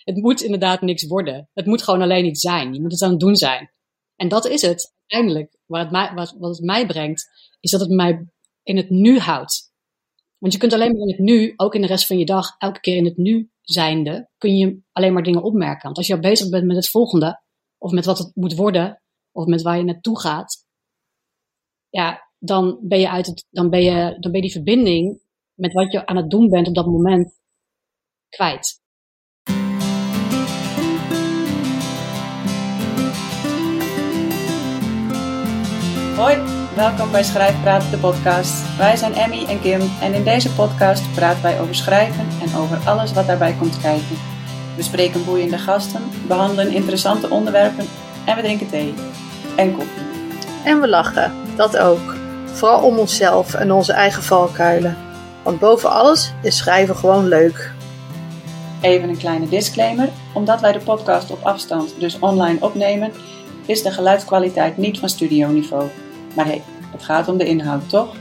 Het moet inderdaad niks worden. Het moet gewoon alleen iets zijn. Je moet het aan het doen zijn. En dat is het. Uiteindelijk, wat het mij brengt, is dat het mij in het nu houdt. Want je kunt alleen maar in het nu, ook in de rest van je dag, elke keer in het nu zijnde, kun je alleen maar dingen opmerken. Want als je al bezig bent met het volgende, of met wat het moet worden, of met waar je naartoe gaat, ja, dan ben je die verbinding met wat je aan het doen bent op dat moment kwijt. Hoi, welkom bij Schrijfpraat, de podcast. Wij zijn Emmy en Kim en in deze podcast praten wij over schrijven en over alles wat daarbij komt kijken. We spreken boeiende gasten, behandelen interessante onderwerpen en we drinken thee en koffie. En we lachen, dat ook. Vooral om onszelf en onze eigen valkuilen. Want boven alles is schrijven gewoon leuk. Even een kleine disclaimer. Omdat wij de podcast op afstand, dus online opnemen, is de geluidskwaliteit niet van studioniveau. Maar hey, het gaat om de inhoud, toch?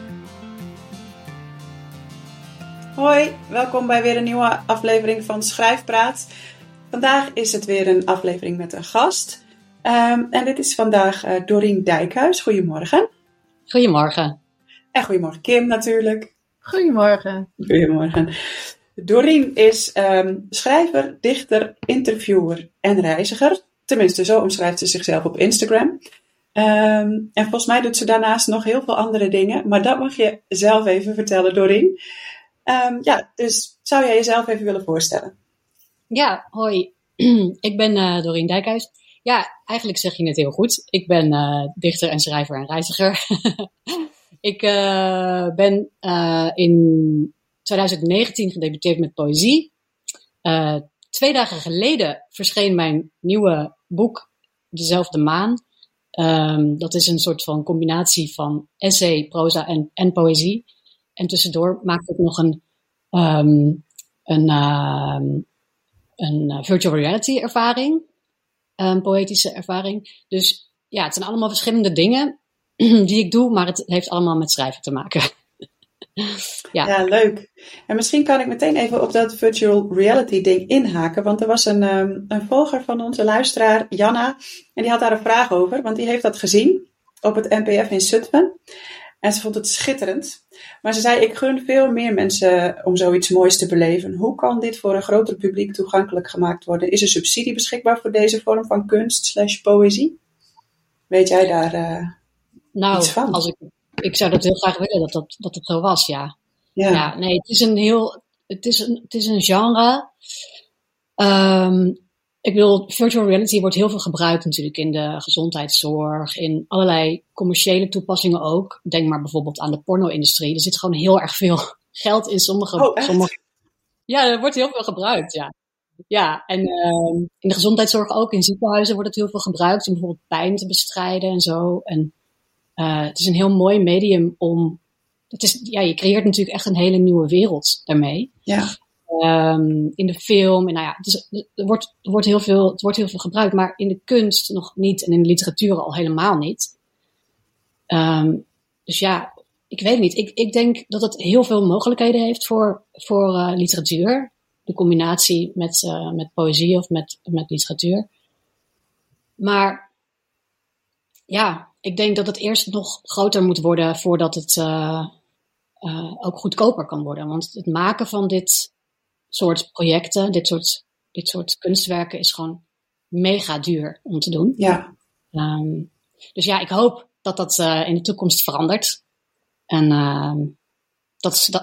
Hoi, welkom bij weer een nieuwe aflevering van Schrijfpraat. Vandaag is het weer een aflevering met een gast. En dit is vandaag Dorien Dijkhuis. Goedemorgen. Goedemorgen. En goedemorgen Kim natuurlijk. Goedemorgen. Goedemorgen. Dorien is schrijver, dichter, interviewer en reiziger. Tenminste, zo omschrijft ze zichzelf op Instagram. En volgens mij doet ze daarnaast nog heel veel andere dingen. Maar dat mag je zelf even vertellen, Dorien. Dus zou jij jezelf even willen voorstellen? Ja, hoi. Ik ben Dorien Dijkhuis. Ja, eigenlijk zeg je het heel goed. Ik ben dichter en schrijver en reiziger. Ik ben in 2019 gedebuteerd met poëzie. 2 dagen geleden verscheen mijn nieuwe boek, Dezelfde Maan. Dat is een soort van combinatie van essay, proza en poëzie. En tussendoor maakte ik nog een virtual reality ervaring. Een poëtische ervaring. Dus ja, het zijn allemaal verschillende dingen die ik doe, maar het heeft allemaal met schrijven te maken. Ja, leuk. En misschien kan ik meteen even op dat virtual reality ding inhaken. Want er was een volger van onze luisteraar, Janna. En die had daar een vraag over. Want die heeft dat gezien op het NPF in Zutphen. En ze vond het schitterend. Maar ze zei, ik gun veel meer mensen om zoiets moois te beleven. Hoe kan dit voor een groter publiek toegankelijk gemaakt worden? Is er subsidie beschikbaar voor deze vorm van kunst / poëzie? Weet jij daar iets van? Ik zou dat heel graag willen, dat het zo was, ja. Yeah. Ja, nee, het is een genre. Ik bedoel, virtual reality wordt heel veel gebruikt natuurlijk in de gezondheidszorg, in allerlei commerciële toepassingen ook. Denk maar bijvoorbeeld aan de porno-industrie. Er zit gewoon heel erg veel geld in sommige. Ja, er wordt heel veel gebruikt, ja. Ja, en in de gezondheidszorg ook, in ziekenhuizen wordt het heel veel gebruikt om bijvoorbeeld pijn te bestrijden en zo. En het is een heel mooi medium om... je creëert natuurlijk echt een hele nieuwe wereld daarmee. Ja. In de film. En nou ja, het wordt heel veel gebruikt. Maar in de kunst nog niet. En in de literatuur al helemaal niet. Dus ja, ik weet niet. Ik denk dat het heel veel mogelijkheden heeft voor literatuur. De combinatie met poëzie of met literatuur. Maar ja... Ik denk dat het eerst nog groter moet worden voordat het ook goedkoper kan worden. Want het maken van dit soort projecten, dit soort kunstwerken is gewoon mega duur om te doen. Ja. Dus ja, ik hoop dat dat in de toekomst verandert. En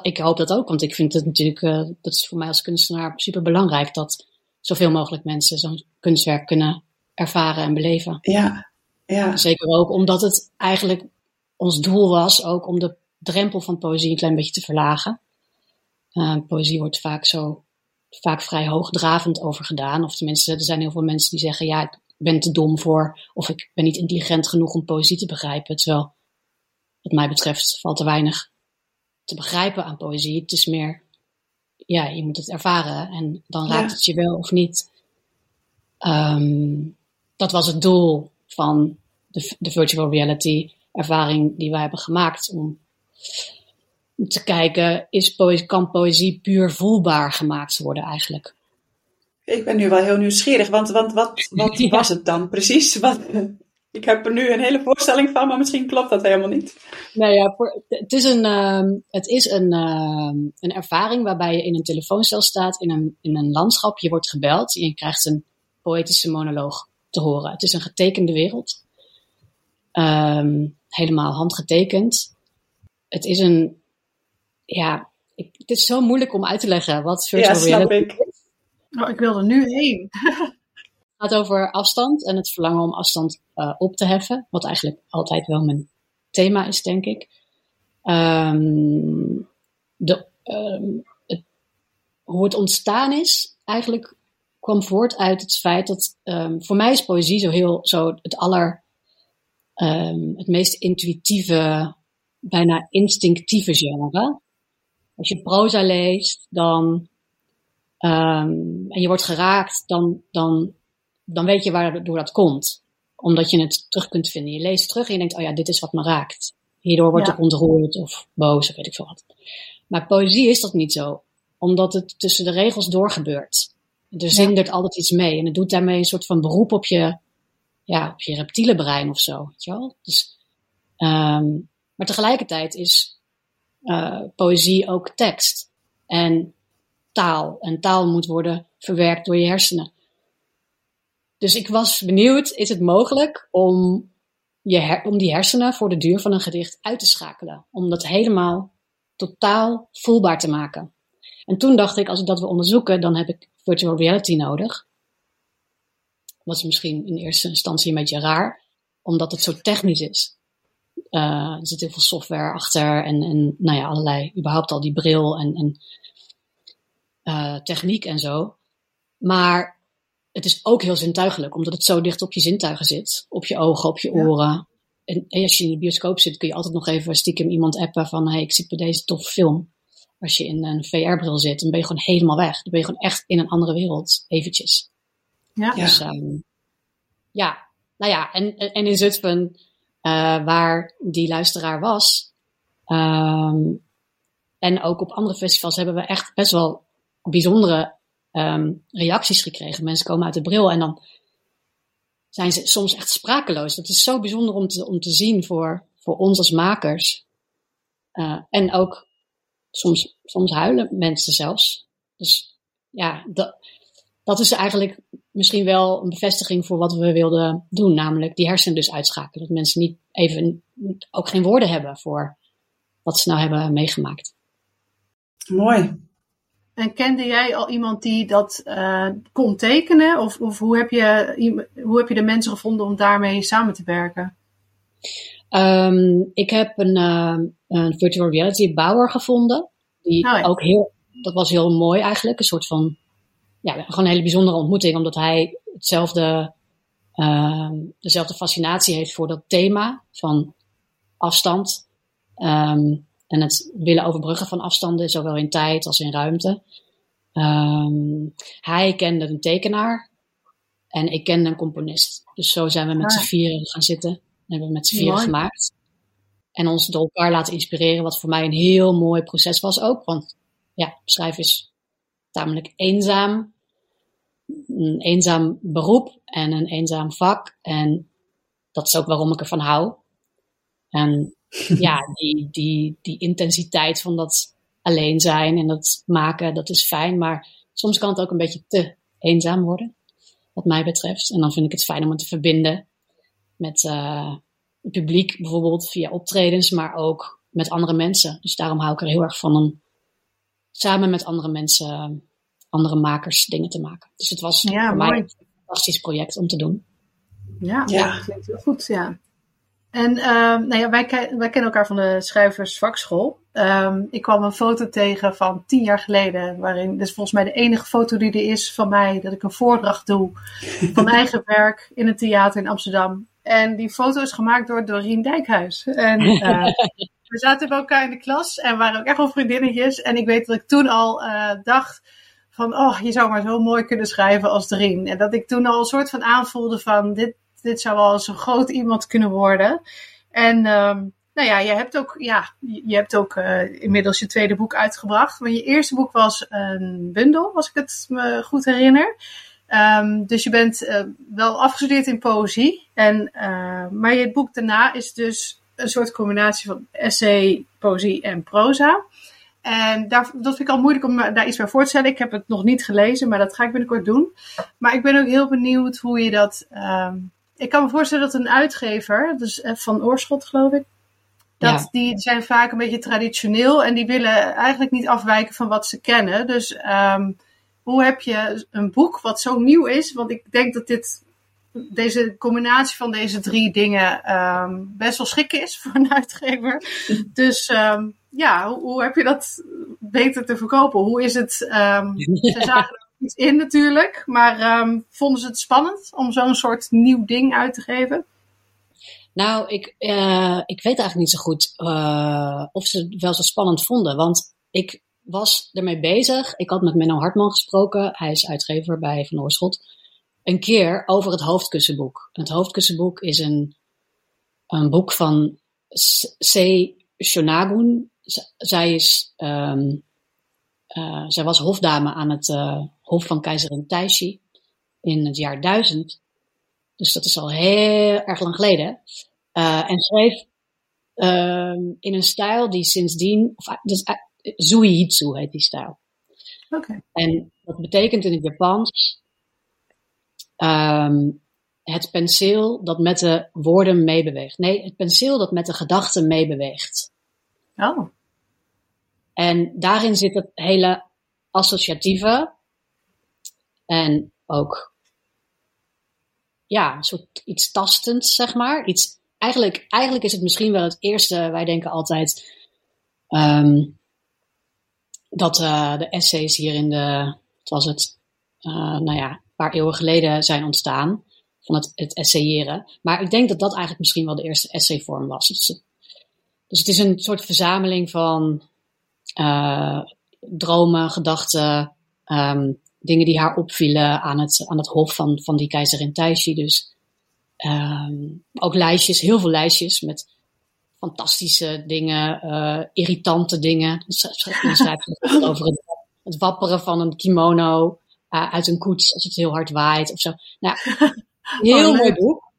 ik hoop dat ook, want ik vind het natuurlijk, dat is voor mij als kunstenaar super belangrijk dat zoveel mogelijk mensen zo'n kunstwerk kunnen ervaren en beleven. Ja. Ja. Zeker ook omdat het eigenlijk ons doel was ook om de drempel van poëzie een klein beetje te verlagen. Poëzie wordt vaak vrij hoogdravend over gedaan. Of tenminste, er zijn heel veel mensen die zeggen, ja, ik ben te dom voor, of ik ben niet intelligent genoeg om poëzie te begrijpen. Terwijl, wat mij betreft, valt er weinig te begrijpen aan poëzie. Het is meer, ja, je moet het ervaren en dan raakt het je wel of niet. Dat was het doel van de virtual reality ervaring die wij hebben gemaakt. Om te kijken, kan poëzie puur voelbaar gemaakt worden eigenlijk? Ik ben nu wel heel nieuwsgierig, want wat ja. was het dan precies? Ik heb er nu een hele voorstelling van, maar misschien klopt dat helemaal niet. Nou ja, het is een ervaring waarbij je in een telefooncel staat, in een landschap. Je wordt gebeld en je krijgt een poëtische monoloog te horen. Het is een getekende wereld. Helemaal handgetekend. Het is een... Ja, het is zo moeilijk om uit te leggen wat virtual reality is. Ja, snap ik. Oh, ik wil er nu heen. Het gaat over afstand en het verlangen om afstand op te heffen. Wat eigenlijk altijd wel mijn thema is, denk ik. Hoe het ontstaan is, eigenlijk kwam voort uit het feit dat... voor mij is poëzie het meest intuïtieve, bijna instinctieve genre. Als je proza leest, dan... en je wordt geraakt, dan weet je waardoor dat komt. Omdat je het terug kunt vinden. Je leest terug en je denkt, oh ja, dit is wat me raakt. Hierdoor word ik ontroerd of boos of weet ik veel wat. Maar poëzie is dat niet zo. Omdat het tussen de regels doorgebeurt. Er zindert altijd iets mee. En het doet daarmee een soort van beroep op je reptiele brein of zo. Weet je wel? Dus, maar tegelijkertijd is poëzie ook tekst. En taal. En taal moet worden verwerkt door je hersenen. Dus ik was benieuwd, is het mogelijk om die hersenen voor de duur van een gedicht uit te schakelen? Om dat helemaal totaal voelbaar te maken. En toen dacht ik, als ik dat wil onderzoeken, dan heb ik virtual reality nodig. Dat is misschien in eerste instantie een beetje raar, omdat het zo technisch is. Er zit heel veel software achter en nou ja, allerlei, überhaupt al die bril en techniek en zo. Maar... Het is ook heel zintuigelijk, omdat het zo dicht op je zintuigen zit. Op je ogen, op je oren. Ja. En als je in de bioscoop zit, kun je altijd nog even stiekem iemand appen van... Hey, ik zit bij deze toffe film. Als je in een VR-bril zit, dan ben je gewoon helemaal weg. Dan ben je gewoon echt in een andere wereld, eventjes. Ja. Dus, en in Zutphen, waar die luisteraar was... en ook op andere festivals hebben we echt best wel bijzondere... reacties gekregen. Mensen komen uit de bril en dan zijn ze soms echt sprakeloos. Dat is zo bijzonder om te zien voor ons als makers. En ook soms huilen mensen zelfs. Dus ja, dat is eigenlijk misschien wel een bevestiging voor wat we wilden doen. Namelijk die hersenen dus uitschakelen. Dat mensen niet even ook geen woorden hebben voor wat ze nou hebben meegemaakt. Mooi. En kende jij al iemand die dat kon tekenen? Of hoe heb je de mensen gevonden om daarmee samen te werken? Ik heb een virtual reality bouwer gevonden. Die ook dat was heel mooi eigenlijk. Een soort van, gewoon een hele bijzondere ontmoeting. Omdat hij dezelfde fascinatie heeft voor dat thema van afstand. En het willen overbruggen van afstanden, zowel in tijd als in ruimte. Hij kende een tekenaar en ik kende een componist. Dus zo zijn we met z'n vieren gaan zitten. En hebben we met z'n vieren gemaakt. En ons door elkaar laten inspireren, wat voor mij een heel mooi proces was ook. Want ja, schrijven is tamelijk eenzaam. Een eenzaam beroep en een eenzaam vak. En dat is ook waarom ik ervan hou. En... Ja, die intensiteit van dat alleen zijn en dat maken, dat is fijn. Maar soms kan het ook een beetje te eenzaam worden, wat mij betreft. En dan vind ik het fijn om het te verbinden met het publiek, bijvoorbeeld via optredens, maar ook met andere mensen. Dus daarom hou ik er heel erg van om samen met andere mensen, andere makers, dingen te maken. Dus het was voor mij een fantastisch project om te doen. Ja, dat klinkt heel goed, ja. En wij kennen elkaar van de Schrijvers Vakschool. Ik kwam een foto tegen van 10 jaar geleden. Waarin, dus volgens mij de enige foto die er is van mij. Dat ik een voordracht doe van eigen werk in een theater in Amsterdam. En die foto is gemaakt door Dorien Dijkhuis. En we zaten bij elkaar in de klas. En waren ook echt wel vriendinnetjes. En ik weet dat ik toen al dacht... van oh, je zou maar zo mooi kunnen schrijven als Dorien. En dat ik toen al een soort van aanvoelde van... Dit zou wel eens een groot iemand kunnen worden. En Nou ja, je hebt ook inmiddels je tweede boek uitgebracht. Maar je eerste boek was een bundel, als ik het me goed herinner. Dus je bent wel afgestudeerd in poëzie. Maar je boek daarna is dus een soort combinatie van essay, poëzie en proza. En dat vind ik al moeilijk om daar iets bij voor te stellen. Ik heb het nog niet gelezen, maar dat ga ik binnenkort doen. Maar ik ben ook heel benieuwd hoe je dat... ik kan me voorstellen dat een uitgever, dus Van Oorschot geloof ik, dat ja. Die zijn vaak een beetje traditioneel en die willen eigenlijk niet afwijken van wat ze kennen. Dus hoe heb je een boek wat zo nieuw is? Want ik denk dat deze combinatie van deze drie dingen best wel schrikken is voor een uitgever. Dus hoe heb je dat beter te verkopen? Hoe is het? Ze zagen er iets in natuurlijk, maar vonden ze het spannend om zo'n soort nieuw ding uit te geven? Nou, ik weet eigenlijk niet zo goed of ze het wel zo spannend vonden. Want ik was ermee bezig. Ik had met Menno Hartman gesproken. Hij is uitgever bij Van Oorschot. Een keer over het hoofdkussenboek. Het hoofdkussenboek is een boek van Sei Shonagon. Zij was hofdame aan het hof van keizerin Taishi in het jaar 1000. Dus dat is al heel erg lang geleden. En schreef in een stijl die sindsdien... Zuihitsu heet die stijl. Okay. En dat betekent in het Japans... het penseel dat met de woorden meebeweegt. Nee, het penseel dat met de gedachten meebeweegt. Oh. En daarin zit het hele associatieve... en ook... ja, een soort iets tastends, zeg maar. Eigenlijk is het misschien wel het eerste. Wij denken altijd dat de essays hier in een paar eeuwen geleden zijn ontstaan. Van het essayeren. Maar ik denk dat dat eigenlijk misschien wel de eerste essayvorm was. Dus het is een soort verzameling van dromen, gedachten... dingen die haar opvielen aan het hof van die keizerin Taishi. Dus ook lijstjes, heel veel lijstjes met fantastische dingen, irritante dingen. Dan schrijft ze over het wapperen van een kimono uit een koets als het heel hard waait of zo. Nou, heel mooi boek.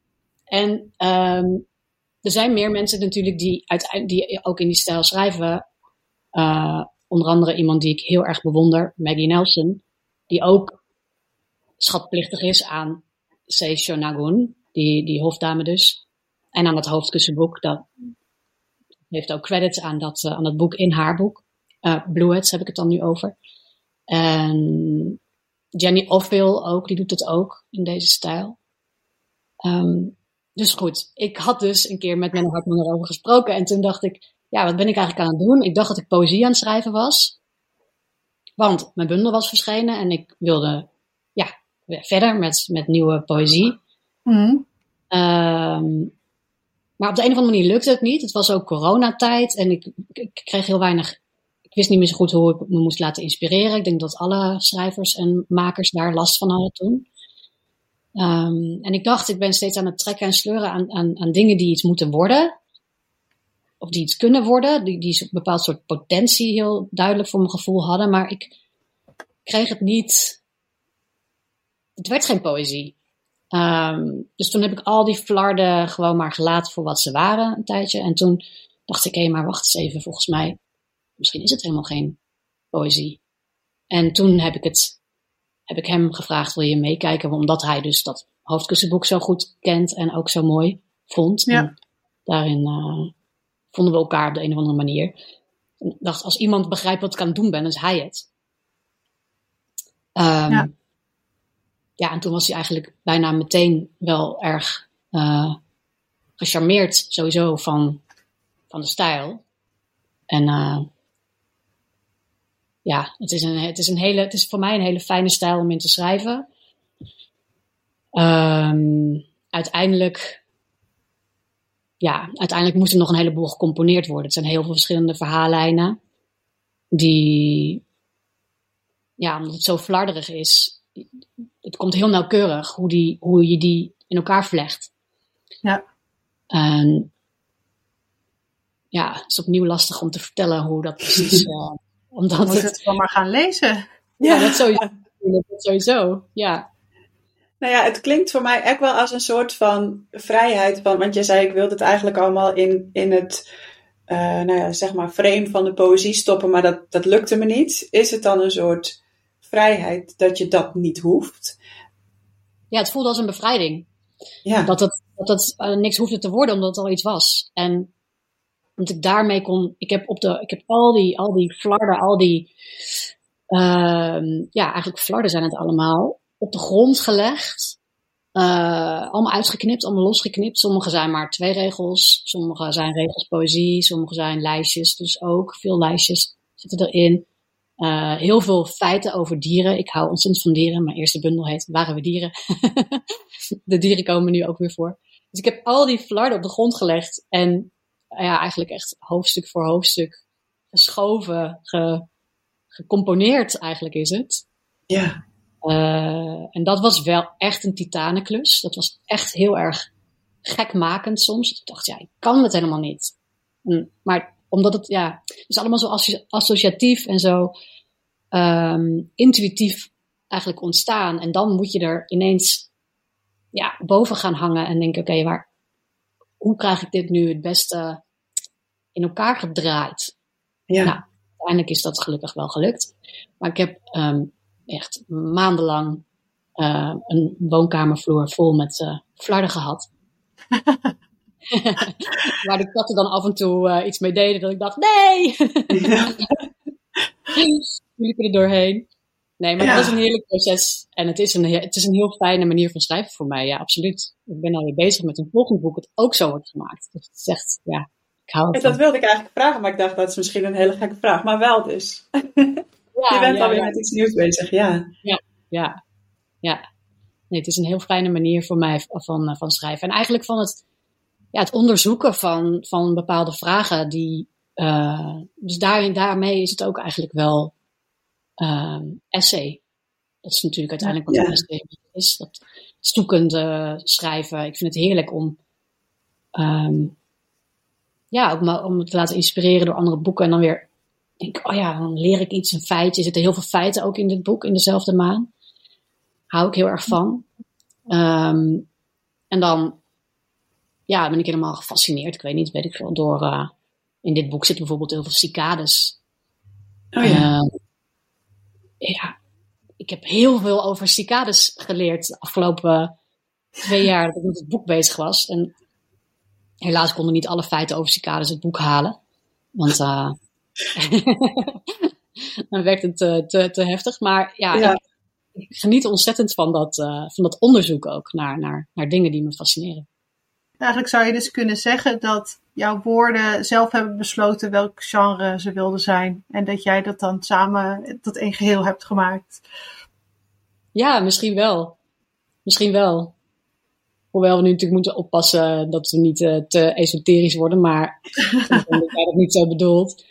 En er zijn meer mensen natuurlijk die ook in die stijl schrijven. Onder andere iemand die ik heel erg bewonder, Maggie Nelson. Die ook schatplichtig is aan Sei Shonagon, die hofdame dus. En aan dat hoofdkussenboek. Dat heeft ook credits aan dat boek in haar boek. Blueheads heb ik het dan nu over. En Jenny Offill ook, die doet het ook in deze stijl. Dus goed, ik had dus een keer met Menno Hartman erover gesproken. En toen dacht ik, ja, wat ben ik eigenlijk aan het doen? Ik dacht dat ik poëzie aan het schrijven was. Want mijn bundel was verschenen en ik wilde verder met nieuwe poëzie. Mm. Maar op de een of andere manier lukte het niet. Het was ook coronatijd en ik kreeg heel weinig... Ik wist niet meer zo goed hoe ik me moest laten inspireren. Ik denk dat alle schrijvers en makers daar last van hadden toen. En ik dacht, ik ben steeds aan het trekken en sleuren aan dingen die iets moeten worden... of die iets kunnen worden, die een bepaald soort potentie heel duidelijk voor mijn gevoel hadden, maar ik kreeg het niet. Het werd geen poëzie. Dus toen heb ik al die flarden gewoon maar gelaten voor wat ze waren een tijdje. En toen dacht ik, hé, maar wacht eens even, volgens mij, misschien is het helemaal geen poëzie. En toen heb ik hem gevraagd, wil je meekijken? Omdat hij dus dat hoofdkussenboek zo goed kent en ook zo mooi vond. Ja. En daarin... vonden we elkaar op de een of andere manier. Ik dacht, als iemand begrijpt wat ik aan het doen ben, is hij het. En toen was hij eigenlijk bijna meteen wel erg gecharmeerd sowieso van de stijl. En het is voor mij een hele fijne stijl om in te schrijven. Uiteindelijk moest er nog een heleboel gecomponeerd worden. Het zijn heel veel verschillende verhaallijnen. Die, omdat het zo flarderig is. Het komt heel nauwkeurig hoe je die in elkaar vlecht. Ja. ja, het is opnieuw lastig om te vertellen hoe dat precies... omdat moet het gewoon maar gaan lezen. Ja, dat sowieso. Ja. Nou ja, het klinkt voor mij echt wel als een soort van vrijheid. Want jij zei, ik wilde het eigenlijk allemaal in het frame van de poëzie stoppen. Maar dat lukte me niet. Is het dan een soort vrijheid dat je dat niet hoeft? Ja, het voelde als een bevrijding. Ja. Dat niks hoefde te worden, omdat het al iets was. En dat ik daarmee kon... Ik heb al die flarden, eigenlijk flarden zijn het allemaal, op de grond gelegd. Allemaal uitgeknipt, allemaal losgeknipt. Sommige zijn maar 2 regels. Sommige zijn regels poëzie. Sommige zijn lijstjes. Dus ook veel lijstjes zitten erin. Heel veel feiten over dieren. Ik hou ontzettend van dieren. Mijn eerste bundel heet Waren We Dieren. De dieren komen nu ook weer voor. Dus ik heb al die flarden op de grond gelegd. En eigenlijk echt hoofdstuk voor hoofdstuk geschoven, gecomponeerd eigenlijk is het. Ja. En dat was wel echt een titanenklus. Dat was echt heel erg gekmakend soms. Ik dacht, ik kan het helemaal niet. Maar omdat het, is allemaal zo associatief en zo intuïtief eigenlijk ontstaan. En dan moet je er ineens boven gaan hangen en denken, hoe krijg ik dit nu het beste in elkaar gedraaid? Ja. Nou, uiteindelijk is dat gelukkig wel gelukt. Maar ik heb echt maandenlang een woonkamervloer vol met flarden gehad. Waar de katten dan af en toe iets mee deden. Dat ik dacht, nee! Jullie kunnen er doorheen. Nee, maar het was een heerlijk proces. En het is een heel fijne manier van schrijven voor mij. Ja, absoluut. Ik ben alweer bezig met een volgend boek dat ook zo wordt gemaakt. Dus het is echt, ik hou ervan. Dat wilde ik eigenlijk vragen, maar ik dacht, dat is misschien een hele gekke vraag. Maar wel dus. Je bent alweer met iets nieuws bezig, Ja. Nee, het is een heel fijne manier voor mij van schrijven. En eigenlijk van het onderzoeken van bepaalde vragen. Dus daarmee is het ook eigenlijk wel essay. Dat is natuurlijk uiteindelijk wat een essay is. Dat zoekende schrijven. Ik vind het heerlijk om... ook maar om me te laten inspireren door andere boeken. En dan weer... denk, dan leer ik iets, een feitje. Er zitten heel veel feiten ook in dit boek, in Dezelfde Maan. Hou ik heel erg van. En dan ben ik helemaal gefascineerd. Ik weet niet, weet ik veel. Door, in dit boek zitten bijvoorbeeld heel veel cicades. Oh ja. Ik heb heel veel over cicades geleerd de afgelopen 2 jaar dat ik met het boek bezig was. En helaas konden niet alle feiten over cicades het boek halen. Want... dan werkt het te heftig. Maar ik geniet ontzettend van dat onderzoek ook naar dingen die me fascineren. Eigenlijk zou je dus kunnen zeggen dat jouw woorden zelf hebben besloten welk genre ze wilden zijn. En dat jij dat dan samen tot één geheel hebt gemaakt. Ja, misschien wel. Misschien wel. Hoewel we nu natuurlijk moeten oppassen dat we niet te esoterisch worden. Maar ik denk dat niet zo bedoeld.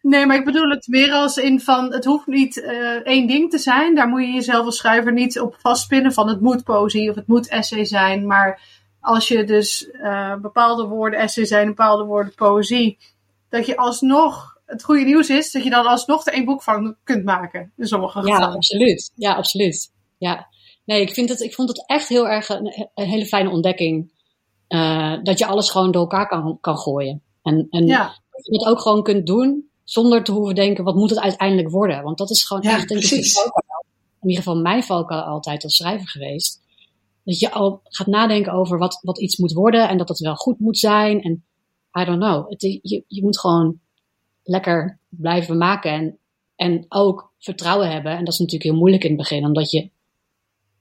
Nee, maar ik bedoel het meer als in van... het hoeft niet één ding te zijn. Daar moet je jezelf als schrijver niet op vastpinnen... van het moet poëzie of het moet essay zijn. Maar als je dus bepaalde woorden essay zijn... bepaalde woorden poëzie... dat je alsnog... het goede nieuws is dat je dan alsnog er één boek van kunt maken. In sommige gevallen. Ja, absoluut. Ja, absoluut. Ja. Nee, ik vond het echt heel erg een hele fijne ontdekking. Dat je alles gewoon door elkaar kan gooien. En dat je dat ook gewoon kunt doen... zonder te hoeven denken, wat moet het uiteindelijk worden? Want dat is gewoon echt in ieder geval mijn valkuil altijd als schrijver geweest. Dat je al gaat nadenken over wat iets moet worden en dat het wel goed moet zijn. En I don't know. Je moet gewoon lekker blijven maken en ook vertrouwen hebben. En dat is natuurlijk heel moeilijk in het begin, omdat je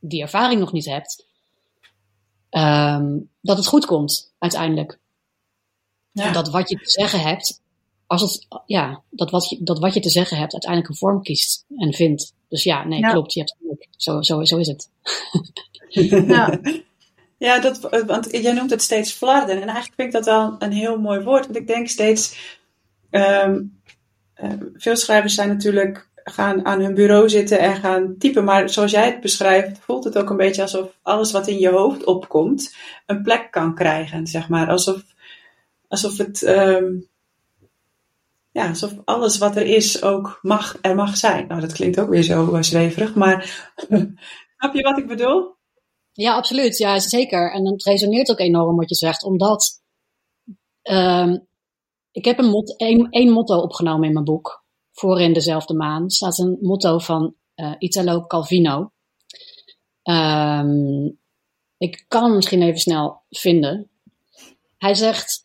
die ervaring nog niet hebt. Dat het goed komt, uiteindelijk. Ja. En dat wat je te zeggen hebt... als het, dat wat je te zeggen hebt uiteindelijk een vorm kiest en vindt. Dus klopt, je hebt het ook. Zo is het. Want jij noemt het steeds flarden. En eigenlijk vind ik dat wel een heel mooi woord. Want ik denk steeds... veel schrijvers zijn natuurlijk... gaan aan hun bureau zitten en gaan typen. Maar zoals jij het beschrijft, voelt het ook een beetje... alsof alles wat in je hoofd opkomt... een plek kan krijgen, zeg maar. Alsof het... Ja, alsof alles wat er is ook mag zijn. Nou, dat klinkt ook weer zo zweverig, maar snap je wat ik bedoel? Ja, absoluut. Ja, zeker. En het resoneert ook enorm wat je zegt, omdat ik heb één motto opgenomen in mijn boek. Voorin Dezelfde Maan staat een motto van Italo Calvino. Ik kan hem misschien even snel vinden. Hij zegt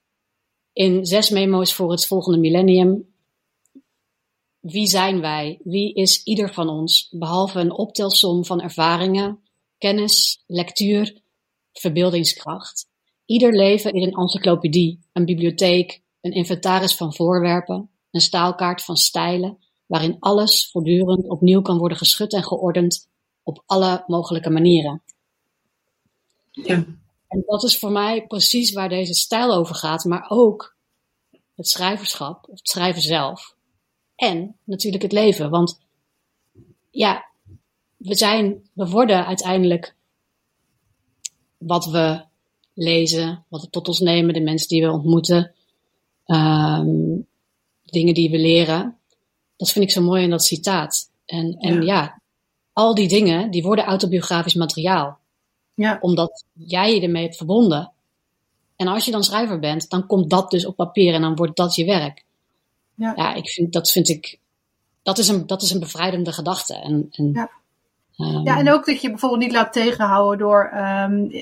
in 6 memo's voor het volgende millennium: wie zijn wij? Wie is ieder van ons? Behalve een optelsom van ervaringen, kennis, lectuur, verbeeldingskracht. Ieder leven is een encyclopedie, een bibliotheek, een inventaris van voorwerpen, een staalkaart van stijlen, waarin alles voortdurend opnieuw kan worden geschud en geordend op alle mogelijke manieren. Ja. En dat is voor mij precies waar deze stijl over gaat, maar ook het schrijverschap, of het schrijven zelf. En natuurlijk het leven, want ja, we worden uiteindelijk wat we lezen, wat we tot ons nemen, de mensen die we ontmoeten, dingen die we leren. Dat vind ik zo mooi in dat citaat. En ja, al die dingen, die worden autobiografisch materiaal. Ja. Omdat jij je ermee hebt verbonden. En als je dan schrijver bent, dan komt dat dus op papier en dan wordt dat je werk. Ja, dat is een bevrijdende gedachte. Ja, en ook dat je bijvoorbeeld niet laat tegenhouden door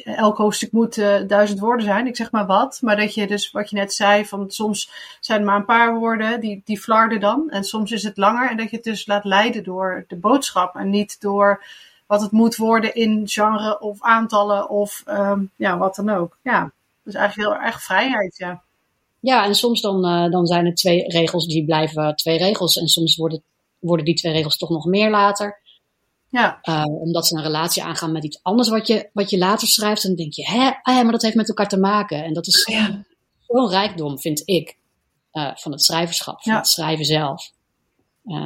elk hoofdstuk moet 1000 woorden zijn, ik zeg maar wat. Maar dat je dus, wat je net zei, van soms zijn er maar een paar woorden, die flarden dan. En soms is het langer en dat je het dus laat leiden door de boodschap en niet door wat het moet worden in genre of aantallen of wat dan ook. Ja, dus eigenlijk heel erg vrijheid, ja. Ja, en soms dan zijn er 2 regels die blijven 2 regels. En soms worden die 2 regels toch nog meer later. Ja. Omdat ze een relatie aangaan met iets anders wat je later schrijft. En dan denk je, maar dat heeft met elkaar te maken. En dat is zo'n rijkdom, vind ik, van het schrijverschap, van het schrijven zelf.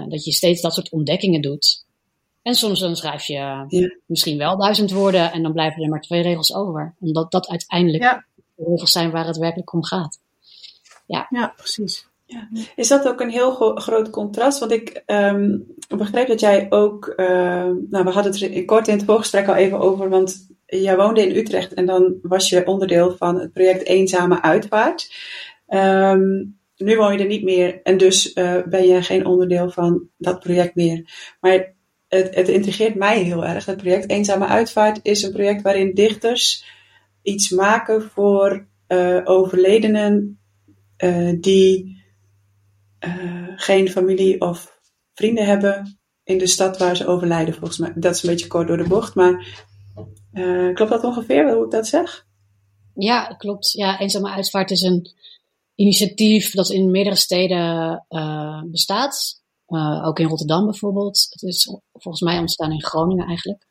Dat je steeds dat soort ontdekkingen doet. En soms dan schrijf je misschien wel 1000 woorden en dan blijven er maar 2 regels over. Omdat dat uiteindelijk de regels zijn waar het werkelijk om gaat. Ja, precies. Ja. Is dat ook een heel groot contrast? Want ik begreep dat jij ook... we hadden het kort in het voorgesprek al even over... want jij woonde in Utrecht... en dan was je onderdeel van het project Eenzame Uitvaart. Nu woon je er niet meer... en dus ben je geen onderdeel van dat project meer. Maar het intrigeert mij heel erg. Het project Eenzame Uitvaart is een project... waarin dichters iets maken voor overledenen... die geen familie of vrienden hebben in de stad waar ze overlijden, volgens mij. Dat is een beetje kort door de bocht, maar klopt dat ongeveer hoe ik dat zeg? Ja, klopt. Ja, Eenzame Uitvaart is een initiatief dat in meerdere steden bestaat. Ook in Rotterdam bijvoorbeeld. Het is volgens mij ontstaan in Groningen eigenlijk.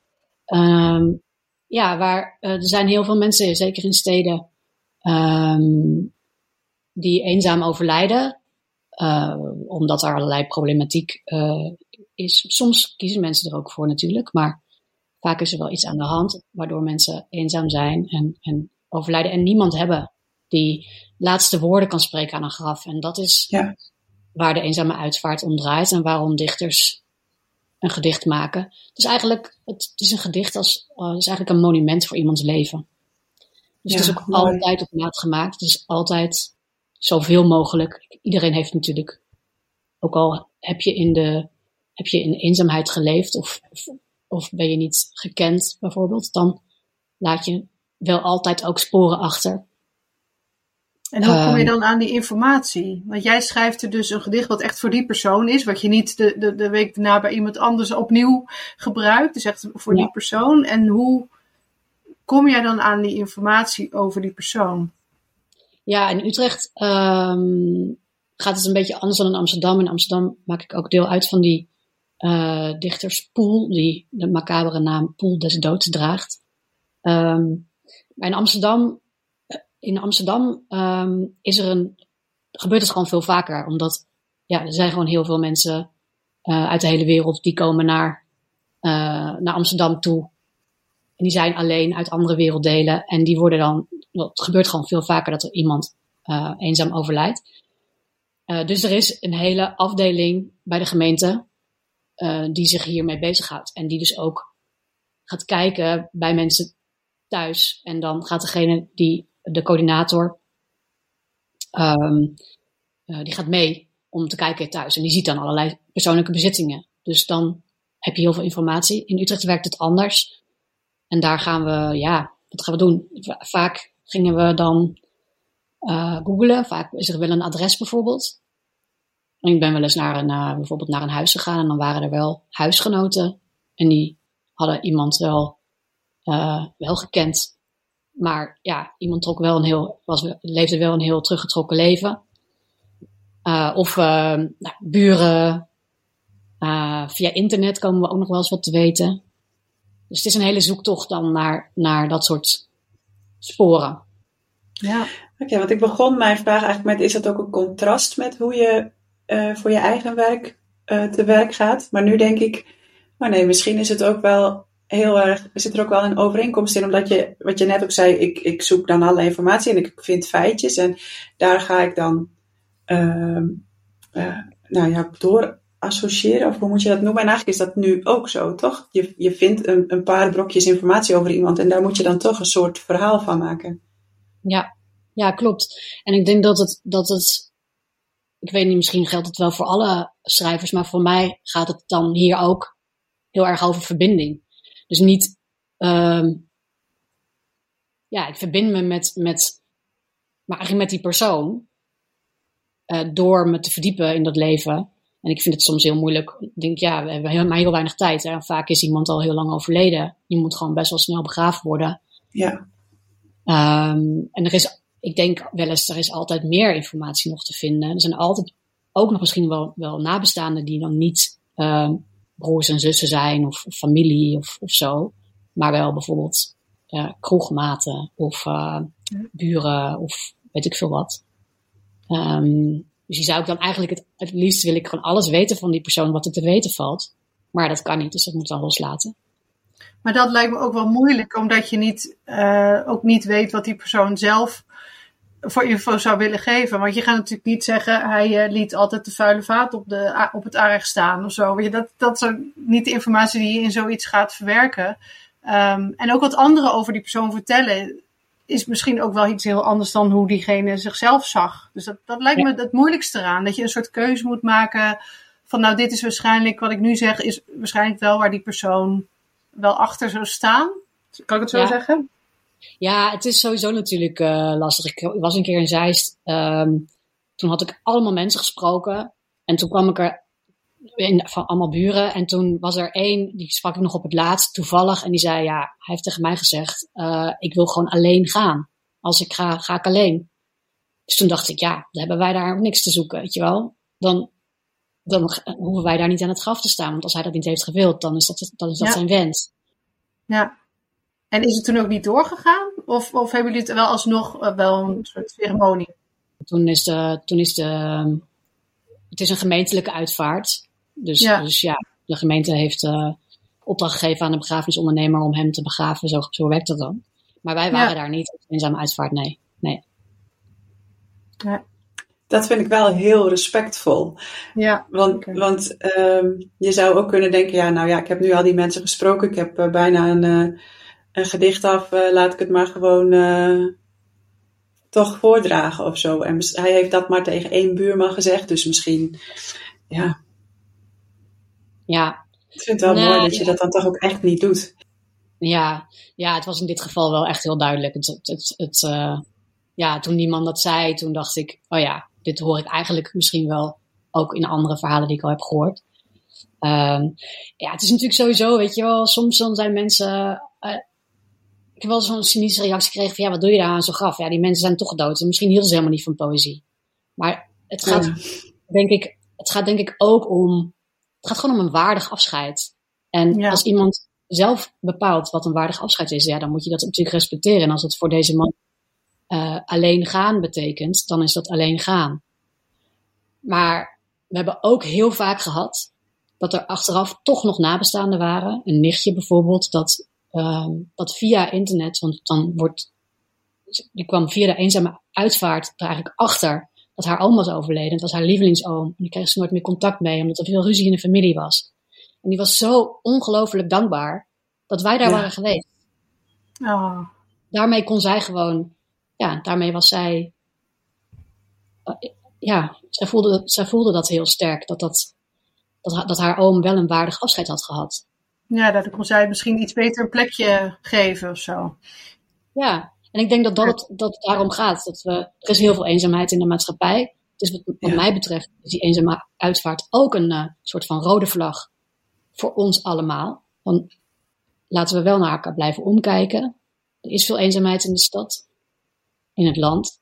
Er zijn heel veel mensen, zeker in steden... die eenzaam overlijden, omdat er allerlei problematiek is. Soms kiezen mensen er ook voor natuurlijk, maar vaak is er wel iets aan de hand, waardoor mensen eenzaam zijn en overlijden en niemand hebben die laatste woorden kan spreken aan een graf. En dat is waar de Eenzame Uitvaart om draait en waarom dichters een gedicht maken. Dus eigenlijk, het is een gedicht is eigenlijk een monument voor iemands leven. Dus het is ook mooi. Altijd op maat gemaakt, het is altijd... zoveel mogelijk. Iedereen heeft natuurlijk, ook al heb je in eenzaamheid geleefd of ben je niet gekend bijvoorbeeld, dan laat je wel altijd ook sporen achter. En hoe kom je dan aan die informatie? Want jij schrijft er dus een gedicht wat echt voor die persoon is, wat je niet de week daarna bij iemand anders opnieuw gebruikt. Dus echt voor die persoon. En hoe kom jij dan aan die informatie over die persoon? Ja, in Utrecht gaat het een beetje anders dan in Amsterdam. In Amsterdam maak ik ook deel uit van die dichterspool... die de macabere naam Poel des Doods draagt. Maar in Amsterdam gebeurt het gewoon veel vaker. Omdat er zijn gewoon heel veel mensen uit de hele wereld... die komen naar Amsterdam toe. En die zijn alleen uit andere werelddelen. En die worden dan... Het gebeurt gewoon veel vaker dat er iemand eenzaam overlijdt. Dus er is een hele afdeling bij de gemeente die zich hiermee bezighoudt. En die dus ook gaat kijken bij mensen thuis. En dan gaat degene de coördinator, die gaat mee om te kijken thuis. En die ziet dan allerlei persoonlijke bezittingen. Dus dan heb je heel veel informatie. In Utrecht werkt het anders. En daar gaan we, wat gaan we doen? Vaak gingen we dan googlen. Vaak is er wel een adres bijvoorbeeld. En ik ben wel eens naar een huis gegaan. En dan waren er wel huisgenoten. En die hadden iemand wel gekend. Maar ja, iemand trok wel leefde wel een heel teruggetrokken leven. Buren. Via internet komen we ook nog wel eens wat te weten. Dus het is een hele zoektocht dan naar dat soort sporen. Ja, oké, want ik begon mijn vraag eigenlijk met: is dat ook een contrast met hoe je voor je eigen werk te werk gaat? Maar nu denk ik, maar nee, misschien is het ook wel heel erg, zit er ook wel een overeenkomst in, omdat je, wat je net ook zei, ik zoek dan alle informatie en ik vind feitjes en daar ga ik dan door associëren, of hoe moet je dat noemen? En eigenlijk is dat nu ook zo, toch? Je vindt een paar brokjes informatie over iemand en daar moet je dan toch een soort verhaal van maken. Ja, klopt. En ik denk dat het, ik weet niet, misschien geldt het wel voor alle schrijvers, maar voor mij gaat het dan hier ook heel erg over verbinding. Dus niet, ik verbind me maar eigenlijk met die persoon, door me te verdiepen in dat leven. En ik vind het soms heel moeilijk. Ik denk, we hebben heel weinig tijd. Hè? Vaak is iemand al heel lang overleden. Je moet gewoon best wel snel begraafd worden. Ja. En er is altijd meer informatie nog te vinden. Er zijn altijd ook nog misschien wel nabestaanden die dan niet broers en zussen zijn of familie of zo. Maar wel bijvoorbeeld kroegmaten of buren of weet ik veel wat. Dus je zou ook dan eigenlijk het liefst wil ik gewoon alles weten van die persoon wat er te weten valt. Maar dat kan niet, dus dat moet dan loslaten. Maar dat lijkt me ook wel moeilijk, omdat je niet, ook niet weet wat die persoon zelf voor info zou willen geven. Want je gaat natuurlijk niet zeggen, hij liet altijd de vuile vaat op het aardig staan of zo. Dat is niet de informatie die je in zoiets gaat verwerken. En ook wat anderen over die persoon vertellen is misschien ook wel iets heel anders dan hoe diegene zichzelf zag. Dus dat lijkt me het moeilijkste eraan. Dat je een soort keuze moet maken van dit is waarschijnlijk, wat ik nu zeg, is waarschijnlijk wel waar die persoon wel achter zou staan. Kan ik het zo zeggen? Ja, het is sowieso natuurlijk lastig. Ik was een keer in Zeist. Toen had ik allemaal mensen gesproken. En toen kwam ik er van allemaal buren. En toen was er één, die sprak ik nog op het laatst, toevallig. En die zei, hij heeft tegen mij gezegd, ik wil gewoon alleen gaan. Als ik ga, ga ik alleen. Dus toen dacht ik, dan hebben wij daar niks te zoeken, weet je wel. Dan hoeven wij daar niet aan het graf te staan. Want als hij dat niet heeft gewild, dan is dat zijn wens. Ja. En is het toen ook niet doorgegaan? Of hebben jullie het wel alsnog wel een soort ceremonie? Het is een gemeentelijke uitvaart. Dus de gemeente heeft opdracht gegeven aan de begrafenisondernemer om hem te begraven. Zo werkt dat dan. Maar wij waren daar niet op de Eenzame Uitvaart, nee. Ja. Dat vind ik wel heel respectvol. Ja, want je zou ook kunnen denken, ik heb nu al die mensen gesproken. Ik heb bijna een gedicht af. Laat ik het maar gewoon toch voordragen of zo. En hij heeft dat maar tegen één buurman gezegd. Dus misschien, ja. Ik vind het wel mooi dat je dat dan toch ook echt niet doet. Ja, het was in dit geval wel echt heel duidelijk. Toen die man dat zei, toen dacht ik, dit hoor ik eigenlijk misschien wel ook in andere verhalen die ik al heb gehoord. Het is natuurlijk sowieso, weet je wel, soms dan zijn mensen... ik heb wel zo'n cynische reactie gekregen van, wat doe je daar aan zo'n graf? Ja, die mensen zijn toch dood. En misschien hielden ze helemaal niet van poëzie. Maar het gaat, denk ik ook om... Het gaat gewoon om een waardig afscheid. En als iemand zelf bepaalt wat een waardig afscheid is, dan moet je dat natuurlijk respecteren. En als het voor deze man alleen gaan betekent, dan is dat alleen gaan. Maar we hebben ook heel vaak gehad dat er achteraf toch nog nabestaanden waren. Een nichtje bijvoorbeeld, dat via internet, want die kwam via de Eenzame Uitvaart er eigenlijk achter dat haar oom was overleden. Het was haar lievelingsoom. En die kreeg ze nooit meer contact mee, omdat er veel ruzie in de familie was. En die was zo ongelooflijk dankbaar dat wij daar waren geweest. Oh. Daarmee kon zij gewoon... Ja, daarmee was zij... zij voelde dat heel sterk. Dat haar oom wel een waardig afscheid had gehad. Ja, dat kon zij misschien iets beter een plekje geven of zo. Ja, en ik denk dat het daarom gaat. Er is heel veel eenzaamheid in de maatschappij. Dus wat mij betreft is die eenzame uitvaart ook een soort van rode vlag voor ons allemaal. Want laten we wel naar elkaar blijven omkijken. Er is veel eenzaamheid in de stad, in het land.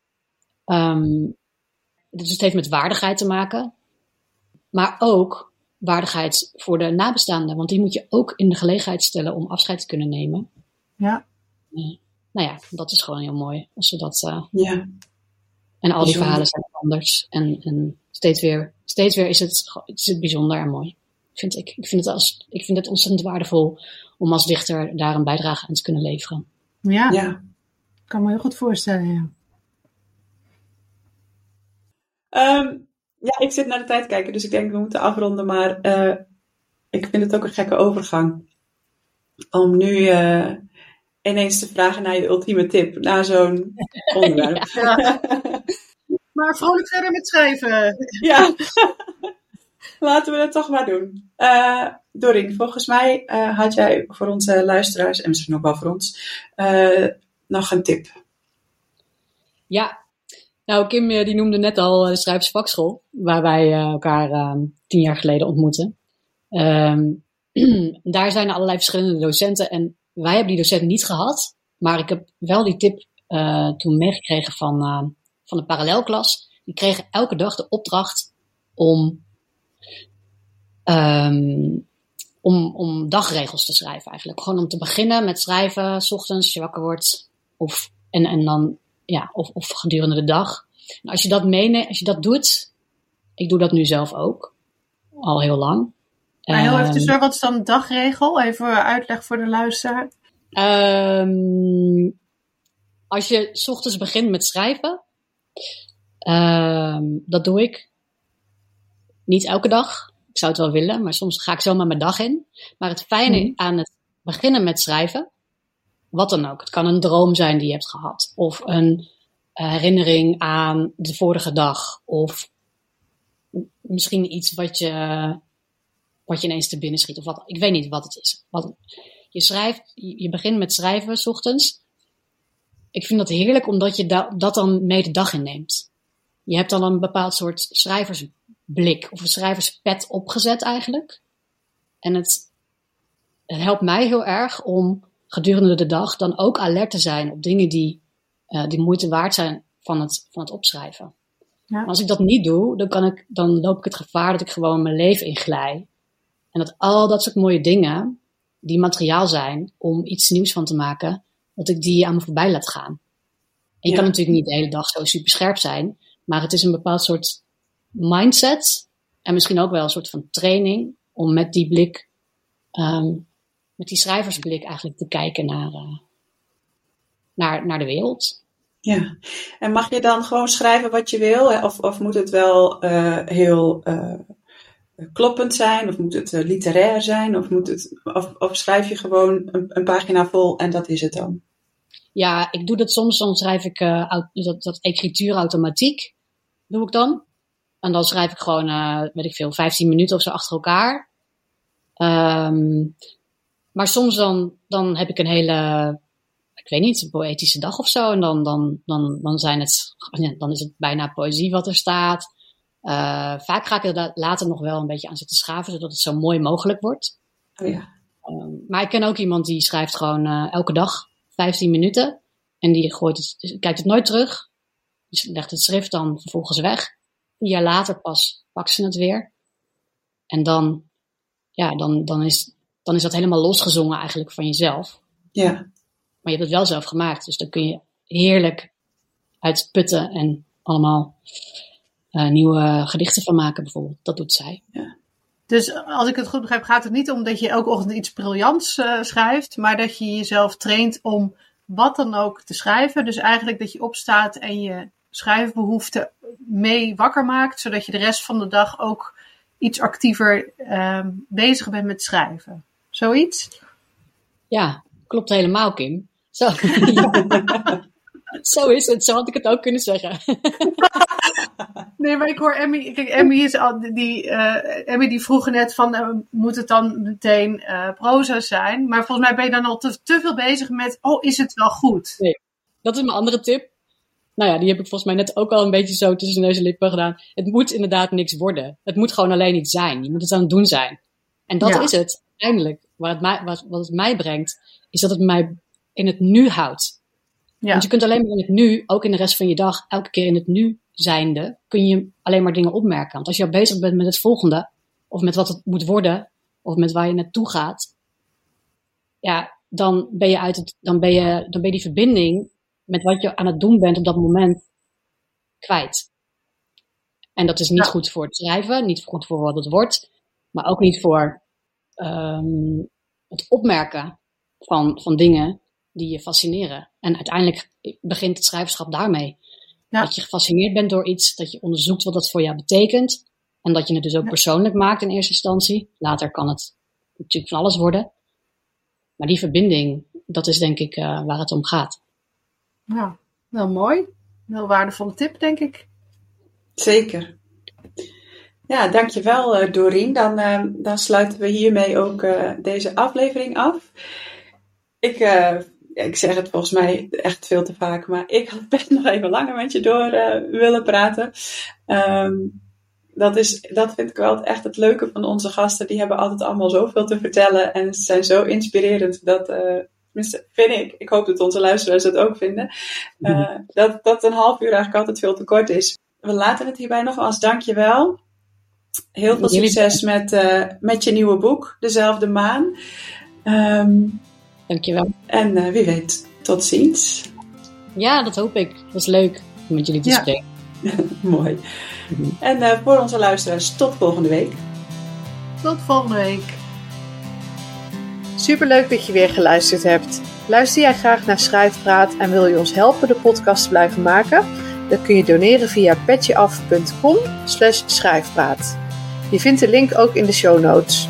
Dus het heeft met waardigheid te maken. Maar ook waardigheid voor de nabestaanden. Want die moet je ook in de gelegenheid stellen om afscheid te kunnen nemen. Ja. Nou ja, dat is gewoon heel mooi. Als we dat, En al die verhalen zijn anders. En steeds weer is het bijzonder en mooi. Vind ik. Ik vind het ontzettend waardevol om als dichter daar een bijdrage aan te kunnen leveren. Ja. Ik kan me heel goed voorstellen, ja. Ja, ik zit naar de tijd kijken, dus ik denk we moeten afronden, maar ik vind het ook een gekke overgang om nu ineens te vragen naar je ultieme tip, naar zo'n onderwerp. Ja. Maar vrolijk verder met schrijven. Ja, laten we dat toch maar doen. Dorien, volgens mij had jij voor onze luisteraars, en misschien ook wel voor ons, nog een tip. Ja. Nou, Kim die noemde net al de Schrijvers Vakschool, waar wij elkaar 10 jaar geleden ontmoetten. Daar zijn allerlei verschillende docenten en wij hebben die docent niet gehad. Maar ik heb wel die tip toen meegekregen van de parallelklas. Die kregen elke dag de opdracht om dagregels te schrijven eigenlijk. Gewoon om te beginnen met schrijven, 's ochtends als je wakker wordt en dan... Ja, of gedurende de dag. En als je dat meeneemt, als je dat doet... Ik doe dat nu zelf ook. Al heel lang. Maar heel even tussendoor, wat is dan dagregel? Even uitleg voor de luisteraar. Als je 's ochtends begint met schrijven... dat doe ik. Niet elke dag. Ik zou het wel willen, maar soms ga ik zomaar mijn dag in. Maar het fijne aan het beginnen met schrijven... Wat dan ook. Het kan een droom zijn die je hebt gehad. Of een herinnering aan de vorige dag. Of misschien iets wat je ineens te binnen schiet. Of wat, ik weet niet wat het is. Je begint met schrijven 's ochtends. Ik vind dat heerlijk omdat je dat dan mee de dag inneemt. Je hebt dan een bepaald soort schrijversblik. Of een schrijverspet opgezet eigenlijk. En het helpt mij heel erg om... gedurende de dag dan ook alert te zijn op dingen die moeite waard zijn van het opschrijven. Ja. Als ik dat niet doe, dan loop ik het gevaar dat ik gewoon mijn leven in glij. En dat al dat soort mooie dingen, die materiaal zijn om iets nieuws van te maken, dat ik die aan me voorbij laat gaan. En je kan natuurlijk niet de hele dag zo super scherp zijn, maar het is een bepaald soort mindset en misschien ook wel een soort van training om met die blik... met die schrijversblik eigenlijk te kijken naar de wereld. Ja, en mag je dan gewoon schrijven wat je wil? Hè? Of moet het wel heel kloppend zijn? Of moet het literair zijn? Of schrijf je gewoon een pagina vol en dat is het dan? Ja, ik doe dat soms. Dan schrijf ik dat écrituur automatiek. Doe ik dan. En dan schrijf ik gewoon, 15 minuten of zo achter elkaar. Maar soms dan heb ik een hele, ik weet niet, een poëtische dag of zo. En dan is het bijna poëzie wat er staat. Vaak ga ik er later nog wel een beetje aan zitten schaven, zodat het zo mooi mogelijk wordt. Oh ja. Maar ik ken ook iemand die schrijft gewoon elke dag 15 minuten. En die kijkt het nooit terug. Dus legt het schrift dan vervolgens weg. 4 jaar later pas pakt ze het weer. En dan is dat helemaal losgezongen eigenlijk van jezelf. Ja. Maar je hebt het wel zelf gemaakt. Dus dan kun je heerlijk uitputten en allemaal nieuwe gedichten van maken bijvoorbeeld. Dat doet zij. Ja. Dus als ik het goed begrijp, gaat het niet om dat je elke ochtend iets briljants schrijft. Maar dat je jezelf traint om wat dan ook te schrijven. Dus eigenlijk dat je opstaat en je schrijfbehoefte mee wakker maakt, zodat je de rest van de dag ook iets actiever bezig bent met schrijven. Zoiets? Ja, klopt helemaal, Kim. Zo, zo is het, zo had ik het ook kunnen zeggen. Nee, maar ik hoor Emmy. Kijk, Emmy die vroeg net van, moet het dan meteen proza zijn? Maar volgens mij ben je dan al te veel bezig met, is het wel goed? Nee, dat is mijn andere tip. Nou ja, die heb ik volgens mij net ook al een beetje zo tussen neus en lippen gedaan. Het moet inderdaad niks worden. Het moet gewoon alleen iets zijn. Je moet het aan het doen zijn. En dat is het, uiteindelijk. Wat het mij brengt, is dat het mij in het nu houdt. Ja. Want je kunt alleen maar in het nu, ook in de rest van je dag, elke keer in het nu zijnde, kun je alleen maar dingen opmerken. Want als je bezig bent met het volgende, of met wat het moet worden, of met waar je naartoe gaat, ja, dan ben je dan ben je die verbinding met wat je aan het doen bent op dat moment kwijt. En dat is niet goed voor het schrijven, niet goed voor wat het wordt, maar ook niet voor het opmerken van dingen die je fascineren. En uiteindelijk begint het schrijverschap daarmee. Ja. Dat je gefascineerd bent door iets, dat je onderzoekt wat dat voor jou betekent. En dat je het dus ook persoonlijk maakt in eerste instantie. Later kan het natuurlijk van alles worden. Maar die verbinding, dat is denk ik waar het om gaat. Ja, wel mooi. Heel waardevolle tip, denk ik. Zeker. Ja, dankjewel Dorien. Dan sluiten we hiermee ook deze aflevering af. Ik zeg het volgens mij echt veel te vaak, maar ik had best nog even langer met je door willen praten. Dat vind ik wel echt het leuke van onze gasten. Die hebben altijd allemaal zoveel te vertellen en zijn zo inspirerend. Dat vind ik. Ik hoop dat onze luisteraars dat ook vinden. Dat een half uur eigenlijk altijd veel te kort is. We laten het hierbij nogmaals. Dankjewel. Heel veel succes met je nieuwe boek, Dezelfde Maan. Dankjewel. En wie weet, tot ziens. Ja, dat hoop ik. Dat is leuk om met jullie te spreken. Mooi. Mm-hmm. En voor onze luisteraars, tot volgende week. Tot volgende week. Superleuk dat je weer geluisterd hebt. Luister jij graag naar Schrijfpraat en wil je ons helpen de podcast te blijven maken? Dan kun je doneren via petjeaf.com/schrijfpraat. Je vindt de link ook in de show notes.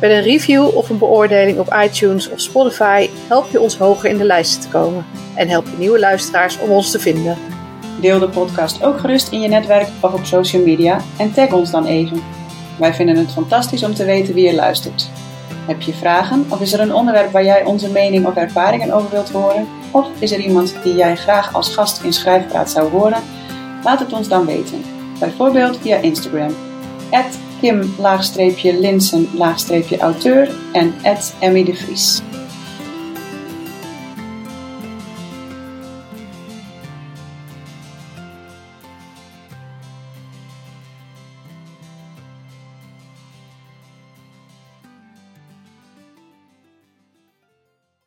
Met een review of een beoordeling op iTunes of Spotify help je ons hoger in de lijsten te komen. En help je nieuwe luisteraars om ons te vinden. Deel de podcast ook gerust in je netwerk of op social media en tag ons dan even. Wij vinden het fantastisch om te weten wie je luistert. Heb je vragen of is er een onderwerp waar jij onze mening of ervaringen over wilt horen? Of is er iemand die jij graag als gast in Schrijfpraat zou horen? Laat het ons dan weten. Bijvoorbeeld via Instagram. @Kim_Linsen_auteur en @Emmy de Vries.